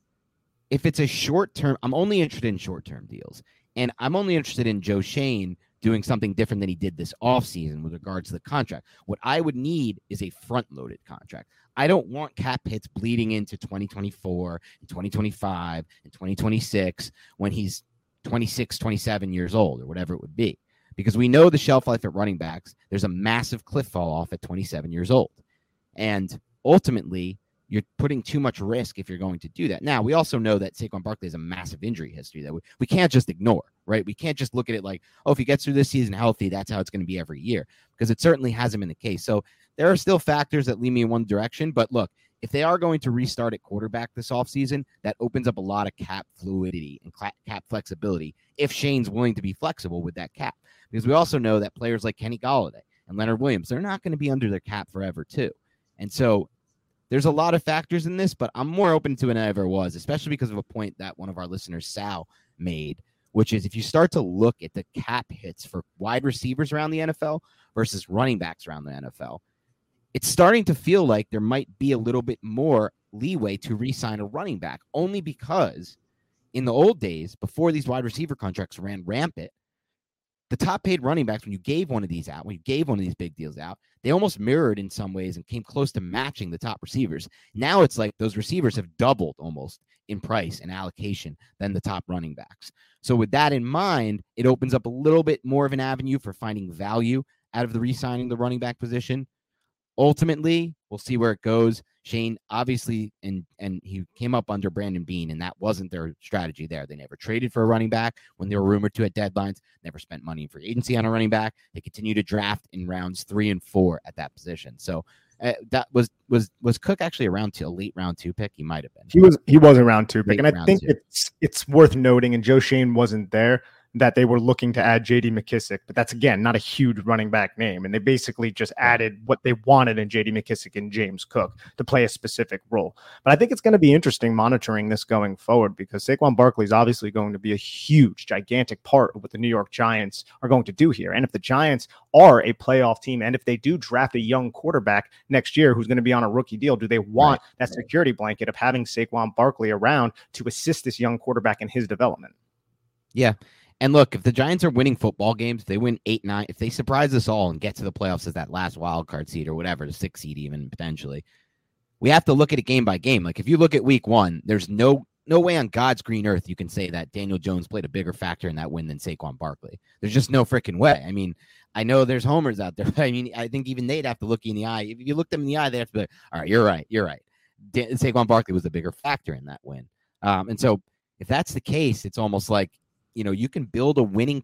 if it's a short-term, I'm only interested in short-term deals. And I'm only interested in Joe Shane doing something different than he did this offseason with regards to the contract. What I would need is a front-loaded contract. I don't want cap hits bleeding into 2024 and 2025 and 2026 when he's 26, 27 years old or whatever it would be, because we know the shelf life at running backs, there's a massive cliff fall off at 27 years old. And ultimately, you're putting too much risk if you're going to do that. Now, we also know that Saquon Barkley has a massive injury history that we can't just ignore, right? We can't just look at it like, oh, if he gets through this season healthy, that's how it's going to be every year, because it certainly hasn't been the case. So there are still factors that lead me in one direction. But look, if they are going to restart at quarterback this offseason, that opens up a lot of cap fluidity and cap flexibility if Shane's willing to be flexible with that cap. Because we also know that players like Kenny Golladay and Leonard Williams, they're not going to be under their cap forever too. And so there's a lot of factors in this, but I'm more open to it than I ever was, especially because of a point that one of our listeners, Sal, made, which is if you start to look at the cap hits for wide receivers around the NFL versus running backs around the NFL, it's starting to feel like there might be a little bit more leeway to re-sign a running back, only because in the old days, before these wide receiver contracts ran rampant, the top-paid running backs, when you gave one of these out, when you gave one of these big deals out, they almost mirrored in some ways and came close to matching the top receivers. Now it's like those receivers have doubled almost in price and allocation than the top running backs. So with that in mind, it opens up a little bit more of an avenue for finding value out of the re-signing the running back position. Ultimately, we'll see where it goes. Shane, obviously, and he came up under Brandon Bean, and that wasn't their strategy there. They never traded for a running back when they were rumored to at deadlines, never spent money in free agency on a running back. They continue to draft in rounds 3 and 4 at that position. So that was Cook actually around to a late round 2 pick? He might have been. He was a round 2 pick, and I think it's worth noting, and Joe Shane wasn't there, that they were looking to add JD McKissick, but that's, again, not a huge running back name. And they basically just added what they wanted in JD McKissick and James Cook to play a specific role. But I think it's going to be interesting monitoring this going forward, because Saquon Barkley is obviously going to be a huge, gigantic part of what the New York Giants are going to do here. And if the Giants are a playoff team, and if they do draft a young quarterback next year who's going to be on a rookie deal, do they want that security blanket of having Saquon Barkley around to assist this young quarterback in his development? Yeah. And look, if the Giants are winning football games, if they win 8-9, if they surprise us all and get to the playoffs as that last wild card seed or whatever, the 6th seed even potentially, we have to look at it game by game. Like if you look at week one, there's no way on God's green earth you can say that Daniel Jones played a bigger factor in that win than Saquon Barkley. There's just no freaking way. I mean, I know there's homers out there. I mean, I think even they'd have to look you in the eye. If you look them in the eye, they have to be like, all right, you're right. Saquon Barkley was the bigger factor in that win. And so if that's the case, it's almost like, you know, you can build a winning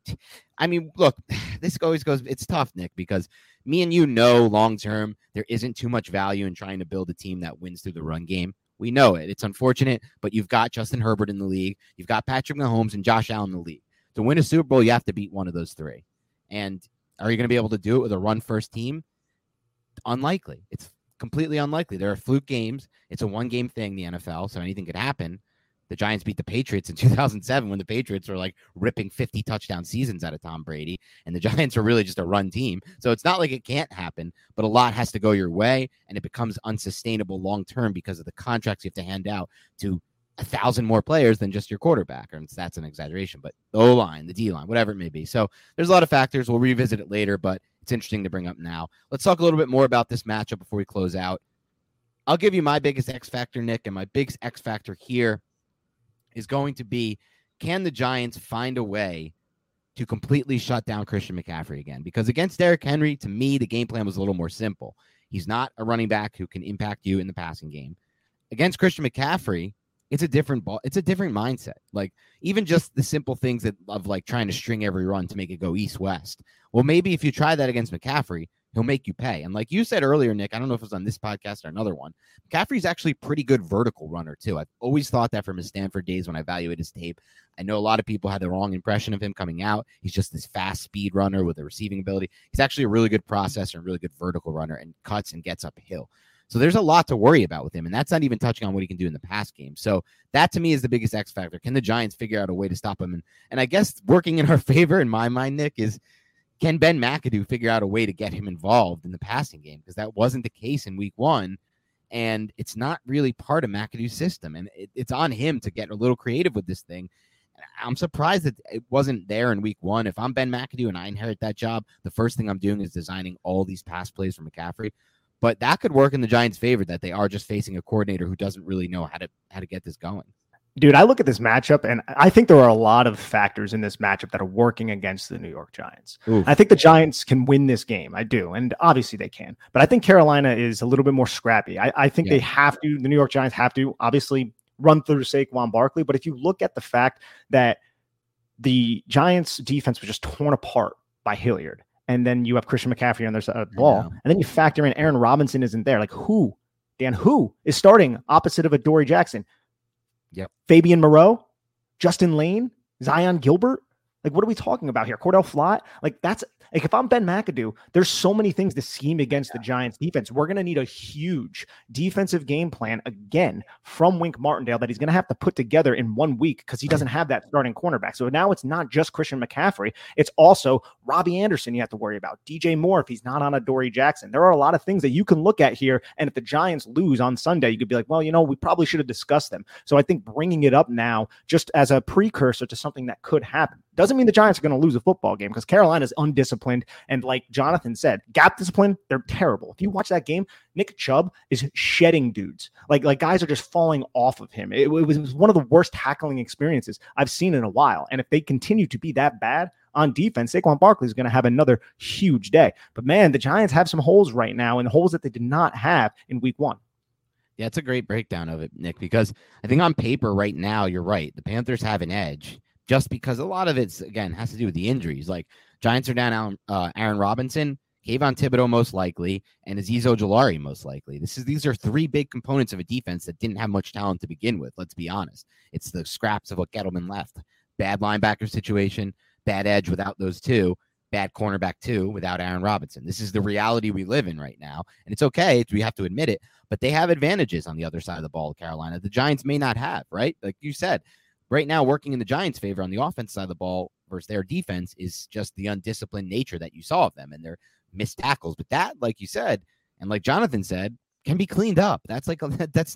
I mean, look, this always goes, it's tough, Nick, because me and you know long-term there isn't too much value in trying to build a team that wins through the run game. We know it. It's unfortunate, but you've got Justin Herbert in the league. You've got Patrick Mahomes and Josh Allen in the league. To win a Super Bowl, you have to beat one of those three. And are you going to be able to do it with a run-first team? Unlikely. It's completely unlikely. There are fluke games. It's a one-game thing, the NFL, so anything could happen. The Giants beat the Patriots in 2007 when the Patriots were like ripping 50 touchdown seasons out of Tom Brady, and the Giants were really just a run team. So it's not like it can't happen, but a lot has to go your way, and it becomes unsustainable long-term because of the contracts you have to hand out to 1,000 more players than just your quarterback. And that's an exaggeration, but the O-line, the D-line, whatever it may be. So there's a lot of factors. We'll revisit it later, but it's interesting to bring up now. Let's talk a little bit more about this matchup before we close out. I'll give you my biggest X factor, Nick, and my biggest X factor here is going to be, can the Giants find a way to completely shut down Christian McCaffrey again? Because against Derrick Henry, to me, the game plan was a little more simple. He's not a running back who can impact you in the passing game. Against Christian McCaffrey, it's a different ball. It's a different mindset. Like even just the simple things that of like trying to string every run to make it go east-west. Well, maybe if you try that against McCaffrey, he'll make you pay. And like you said earlier, Nick, I don't know if it was on this podcast or another one. McCaffrey's actually a pretty good vertical runner too. I've always thought that from his Stanford days when I evaluated his tape. I know a lot of people had the wrong impression of him coming out. He's just this fast speed runner with a receiving ability. He's actually a really good processor and really good vertical runner and cuts and gets uphill. So there's a lot to worry about with him, and that's not even touching on what he can do in the pass game. So that, to me, is the biggest X factor. Can the Giants figure out a way to stop him? And I guess working in our favor, in my mind, Nick, is can Ben McAdoo figure out a way to get him involved in the passing game? Because that wasn't the case in week one, and it's not really part of McAdoo's system. And it's on him to get a little creative with this thing. I'm surprised that it wasn't there in week one. If I'm Ben McAdoo and I inherit that job, the first thing I'm doing is designing all these pass plays for McCaffrey. But that could work in the Giants' favor that they are just facing a coordinator who doesn't really know how to get this going. Dude, I look at this matchup, and I think there are a lot of factors in this matchup that are working against the New York Giants. Oof. I think the Giants can win this game. I do, and obviously they can. But I think Carolina is a little bit more scrappy. I think they have to, the New York Giants have to, obviously run through Saquon Barkley. But if you look at the fact that the Giants' defense was just torn apart by Hilliard, and then you have Christian McCaffrey on their side of the ball. And then you factor in Aaron Robinson isn't there. Like who is starting opposite of Adoree Jackson? Yep. Fabian Moreau, Justin Lane, Zion Gilbert. Like, what are we talking about here? Cordell Flott. Like, that's like, if I'm Ben McAdoo, there's so many things to scheme against the Giants defense. We're going to need a huge defensive game plan again from Wink Martindale that he's going to have to put together in 1 week because he doesn't have that starting cornerback. So now it's not just Christian McCaffrey. It's also Robbie Anderson you have to worry about. DJ Moore, if he's not on Adoree Jackson. There are a lot of things that you can look at here. And if the Giants lose on Sunday, you could be like, well, you know, we probably should have discussed them. So I think bringing it up now just as a precursor to something that could happen. Doesn't mean the Giants are going to lose a football game because Carolina's undisciplined. And like Jonathan said, gap discipline, they're terrible. If you watch that game, Nick Chubb is shedding dudes. Like guys are just falling off of him. It was one of the worst tackling experiences I've seen in a while. And if they continue to be that bad on defense, Saquon Barkley is going to have another huge day. But man, the Giants have some holes right now and holes that they did not have in week one. Yeah, it's a great breakdown of it, Nick, because I think on paper right now, you're right. The Panthers have an edge. Just because a lot of it's, again, has to do with the injuries. Like, Giants are down Aaron Robinson, Kayvon Thibodeaux most likely, and Azeez Ojulari most likely. These are three big components of a defense that didn't have much talent to begin with, let's be honest. It's the scraps of what Gettleman left. Bad linebacker situation, bad edge without those two, bad cornerback two without Aaron Robinson. This is the reality we live in right now, and it's okay. We have to admit it, but they have advantages on the other side of the ball, Carolina. The Giants may not have, right? Like you said. Right now, working in the Giants' favor on the offense side of the ball versus their defense is just the undisciplined nature that you saw of them and their missed tackles. But that, like you said, and like Jonathan said, can be cleaned up. That's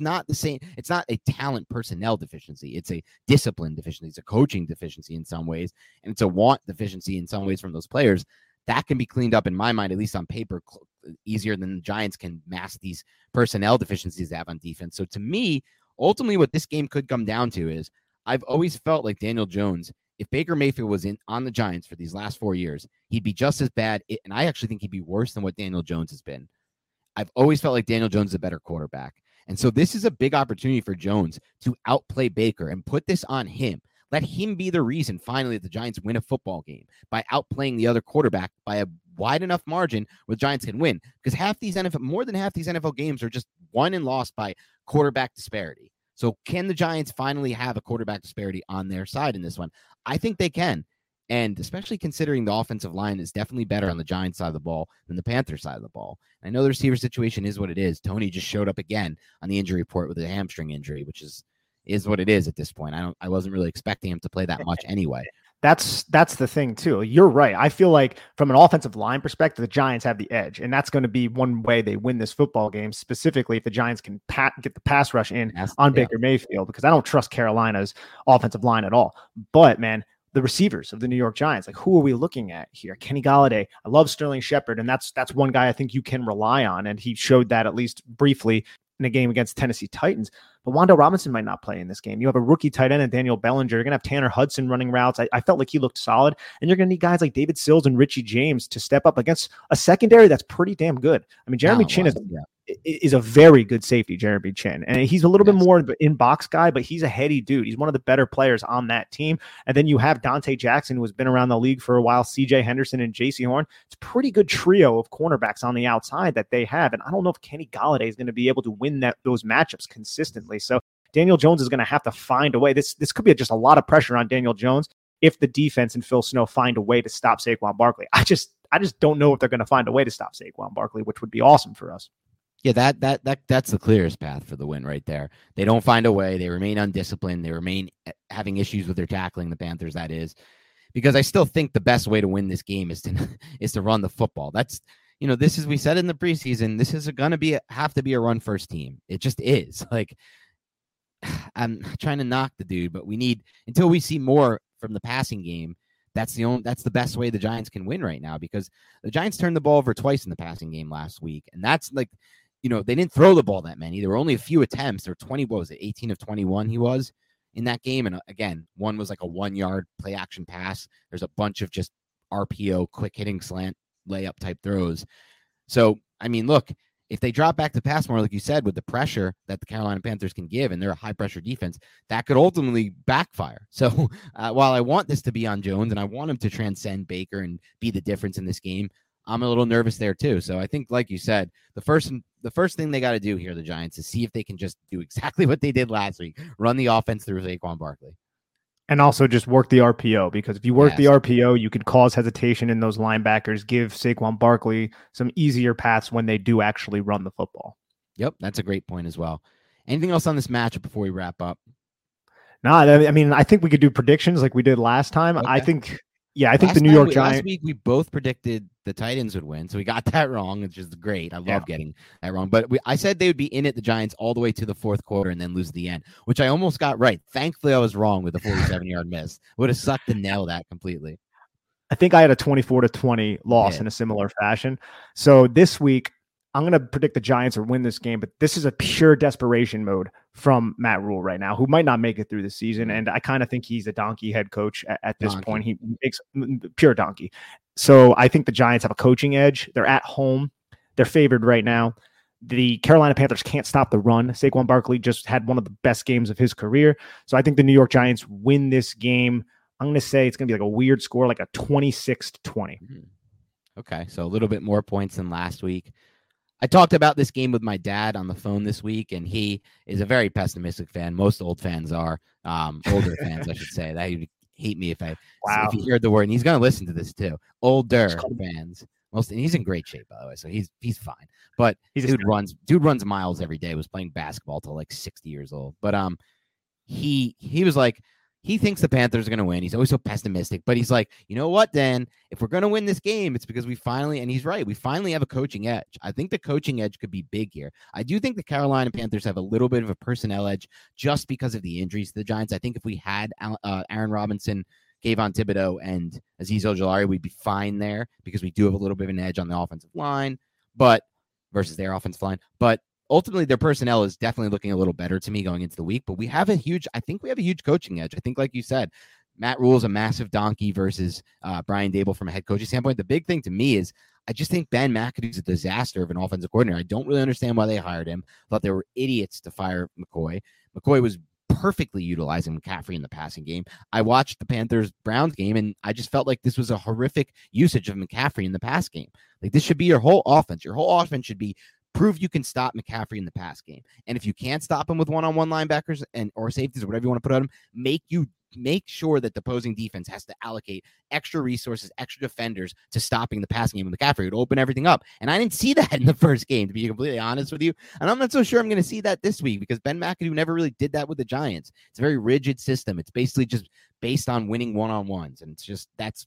not the same. It's not a talent personnel deficiency. It's a discipline deficiency. It's a coaching deficiency in some ways, and it's a want deficiency in some ways from those players. That can be cleaned up, in my mind, at least on paper, easier than the Giants can mask these personnel deficiencies they have on defense. So to me, ultimately, what this game could come down to is I've always felt like Daniel Jones, if Baker Mayfield was on the Giants for these last 4 years, he'd be just as bad. And I actually think he'd be worse than what Daniel Jones has been. I've always felt like Daniel Jones is a better quarterback. And so this is a big opportunity for Jones to outplay Baker and put this on him. Let him be the reason, finally, that the Giants win a football game by outplaying the other quarterback by a wide enough margin where the Giants can win. Because more than half these NFL games are just won and lost by quarterback disparity. So can the Giants finally have a quarterback disparity on their side in this one? I think they can, and especially considering the offensive line is definitely better on the Giants side of the ball than the Panthers side of the ball. I know the receiver situation is what it is. Tony just showed up again on the injury report with a hamstring injury, which is what it is at this point. I wasn't really expecting him to play that much anyway. That's the thing, too. You're right. I feel like from an offensive line perspective, the Giants have the edge, and that's going to be one way they win this football game, specifically if the Giants can get the pass rush in on Baker Mayfield, because I don't trust Carolina's offensive line at all. But, man, the receivers of the New York Giants, like, who are we looking at here? Kenny Golladay. I love Sterling Shepard, and that's one guy I think you can rely on, and he showed that at least briefly in a game against Tennessee Titans. But Wan'Dale Robinson might not play in this game. You have a rookie tight end and Daniel Bellinger. You're going to have Tanner Hudson running routes. I felt like he looked solid. And you're going to need guys like David Sills and Richie James to step up against a secondary that's pretty damn good. I mean, Jeremy Chinn is is a very good safety, Jeremy Chinn. And he's a little bit more in-box guy, but he's a heady dude. He's one of the better players on that team. And then you have Dante Jackson, who has been around the league for a while, C.J. Henderson and J.C. Horn. It's a pretty good trio of cornerbacks on the outside that they have. And I don't know if Kenny Golladay is going to be able to win those matchups consistently. So Daniel Jones is going to have to find a way. This could be just a lot of pressure on Daniel Jones if the defense and Phil Snow find a way to stop Saquon Barkley. I just don't know if they're going to find a way to stop Saquon Barkley, which would be awesome for us. Yeah, that's the clearest path for the win right there. They don't find a way. They remain undisciplined. They remain having issues with their tackling, the Panthers, that is, because I still think the best way to win this game is to run the football. That's, you know, this is, we said in the preseason, this is going to be have to be a run first team. It just is. Like, I'm trying to knock the dude, but we need, until we see more from the passing game, that's the best way the Giants can win right now, because the Giants turned the ball over twice in the passing game last week. And that's like, you know, they didn't throw the ball that many. There were only a few attempts. There were 18 of 21 he was in that game. And again, one was like a 1-yard play action pass. There's a bunch of just RPO, quick hitting slant, layup type throws. So, I mean, look, if they drop back to pass more, like you said, with the pressure that the Carolina Panthers can give, and they're a high-pressure defense, that could ultimately backfire. So while I want this to be on Jones, and I want him to transcend Baker and be the difference in this game, I'm a little nervous there too. So I think, like you said, the first thing they got to do here, the Giants, is see if they can just do exactly what they did last week, run the offense through Saquon Barkley. And also just work the RPO, because if you work the RPO, you could cause hesitation in those linebackers, give Saquon Barkley some easier paths when they do actually run the football. Yep, that's a great point as well. Anything else on this matchup before we wrap up? No, I mean, I think we could do predictions like we did last time. Okay. I think the New York Giants... Last week, we both predicted the Titans would win, so we got that wrong, which is great. I love getting that wrong. But I said they would be in it, the Giants, all the way to the fourth quarter and then lose the end, which I almost got right. Thankfully, I was wrong with the 47-yard miss. Would have sucked to nail that completely. I think I had a 24-20 loss in a similar fashion. So this week, I'm going to predict the Giants will win this game, but this is a pure desperation mode from Matt Rule right now, who might not make it through the season. And I kind of think he's a donkey head coach at this point. He makes pure donkey. So I think the Giants have a coaching edge. They're at home. They're favored right now. The Carolina Panthers can't stop the run. Saquon Barkley just had one of the best games of his career. So I think the New York Giants win this game. I'm going to say it's going to be like a weird score, like a 26-20. Okay. So a little bit more points than last week. I talked about this game with my dad on the phone this week, and he is a very pessimistic fan. Most old fans are, older fans, I should say. That he would hate me if he heard the word. And he's going to listen to this too. Older fans, most, and he's in great shape, by the way, so he's fine. But dude runs miles every day. Was playing basketball till like 60 years old. But he was like, he thinks the Panthers are going to win. He's always so pessimistic, but he's like, you know what, Dan, if we're going to win this game, it's because we finally, and he's right, we finally have a coaching edge. I think the coaching edge could be big here. I do think the Carolina Panthers have a little bit of a personnel edge just because of the injuries to the Giants. I think if we had Aaron Robinson, Kayvon Thibodeaux, and Azeez Ojulari, we'd be fine there because we do have a little bit of an edge on the offensive line, but versus their offensive line, but ultimately, their personnel is definitely looking a little better to me going into the week, but I think we have a huge coaching edge. I think, like you said, Matt Rule is a massive donkey versus Brian Daboll from a head coaching standpoint. The big thing to me is I just think Ben McAdoo is a disaster of an offensive coordinator. I don't really understand why they hired him. I thought they were idiots to fire McCoy. McCoy was perfectly utilizing McCaffrey in the passing game. I watched the Panthers-Browns game, and I just felt like this was a horrific usage of McCaffrey in the pass game. Like, this should be your whole offense. Your whole offense should be prove you can stop McCaffrey in the pass game. And if you can't stop him with one-on-one linebackers and or safeties or whatever you want to put on him, make sure that the opposing defense has to allocate extra resources, extra defenders to stopping the passing game with McCaffrey. It would open everything up. And I didn't see that in the first game, to be completely honest with you. And I'm not so sure I'm going to see that this week because Ben McAdoo never really did that with the Giants. It's a very rigid system. It's basically just based on winning one-on-ones. And it's just that's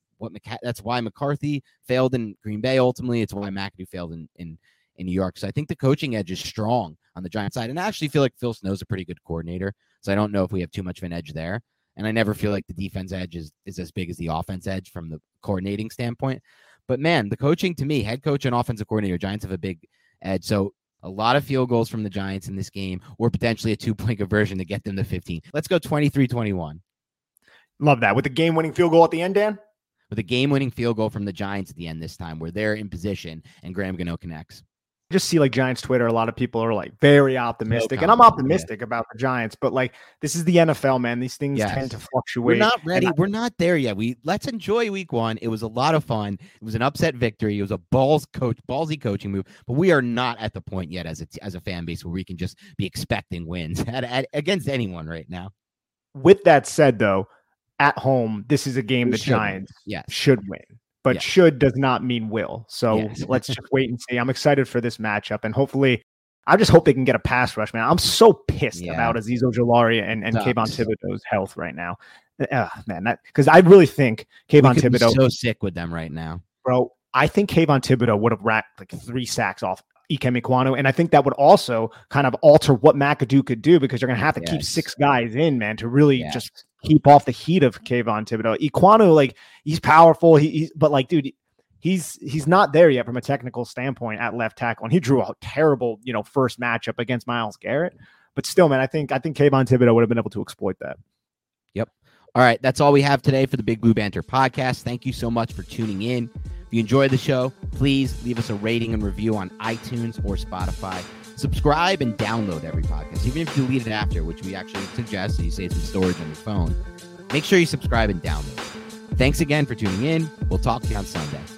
why McCarthy failed in Green Bay ultimately. It's why McAdoo failed in New York. So I think the coaching edge is strong on the Giants side. And I actually feel like Phil Snow's a pretty good coordinator. So I don't know if we have too much of an edge there. And I never feel like the defense edge is as big as the offense edge from the coordinating standpoint. But man, the coaching to me, head coach and offensive coordinator, Giants have a big edge. So a lot of field goals from the Giants in this game, or potentially a 2-point conversion to get them to 15. Let's go 23-21. Love that. With the game-winning field goal at the end, Dan? With a game-winning field goal from the Giants at the end this time, where they're in position and Graham Gano connects. just see like Giants Twitter, a lot of people are like very optimistic, and I'm optimistic about the Giants, but like this is the NFL, man. These things tend to fluctuate. We're not ready. We're not there yet. Let's enjoy week one. It was a lot of fun. It was an upset victory. It was a ballsy coaching move, but we are not at the point yet as a fan base where we can just be expecting wins against anyone right now. With that said, though, at home, this is a game the Giants should win. But should does not mean will. So let's just wait and see. I'm excited for this matchup. And hopefully, I just hope they can get a pass rush, man. I'm so pissed about Azeez Ojulari and Kayvon Thibodeau's health right now. Because I really think Kayvon Thibodeaux is so sick with them right now. Bro, I think Kayvon Thibodeaux would have racked like 3 sacks off Ikem Ekwonu, and I think that would also kind of alter what McAdoo could do, because you're going to have to keep 6 guys in, man, to really just keep off the heat of Kayvon Thibodeaux. Ekwonu, like, he's powerful, but like, dude, he's not there yet from a technical standpoint at left tackle, and he drew a terrible, first matchup against Miles Garrett. But still, man, I think Kayvon Thibodeaux would have been able to exploit that. Yep. All right, that's all we have today for the Big Blue Banter podcast. Thank you so much for tuning in. If you enjoyed the show, please leave us a rating and review on iTunes or Spotify. Subscribe and download every podcast, even if you delete it after, which we actually suggest, and you save some storage on your phone. Make sure you subscribe and download. Thanks again for tuning in. We'll talk to you on Sunday.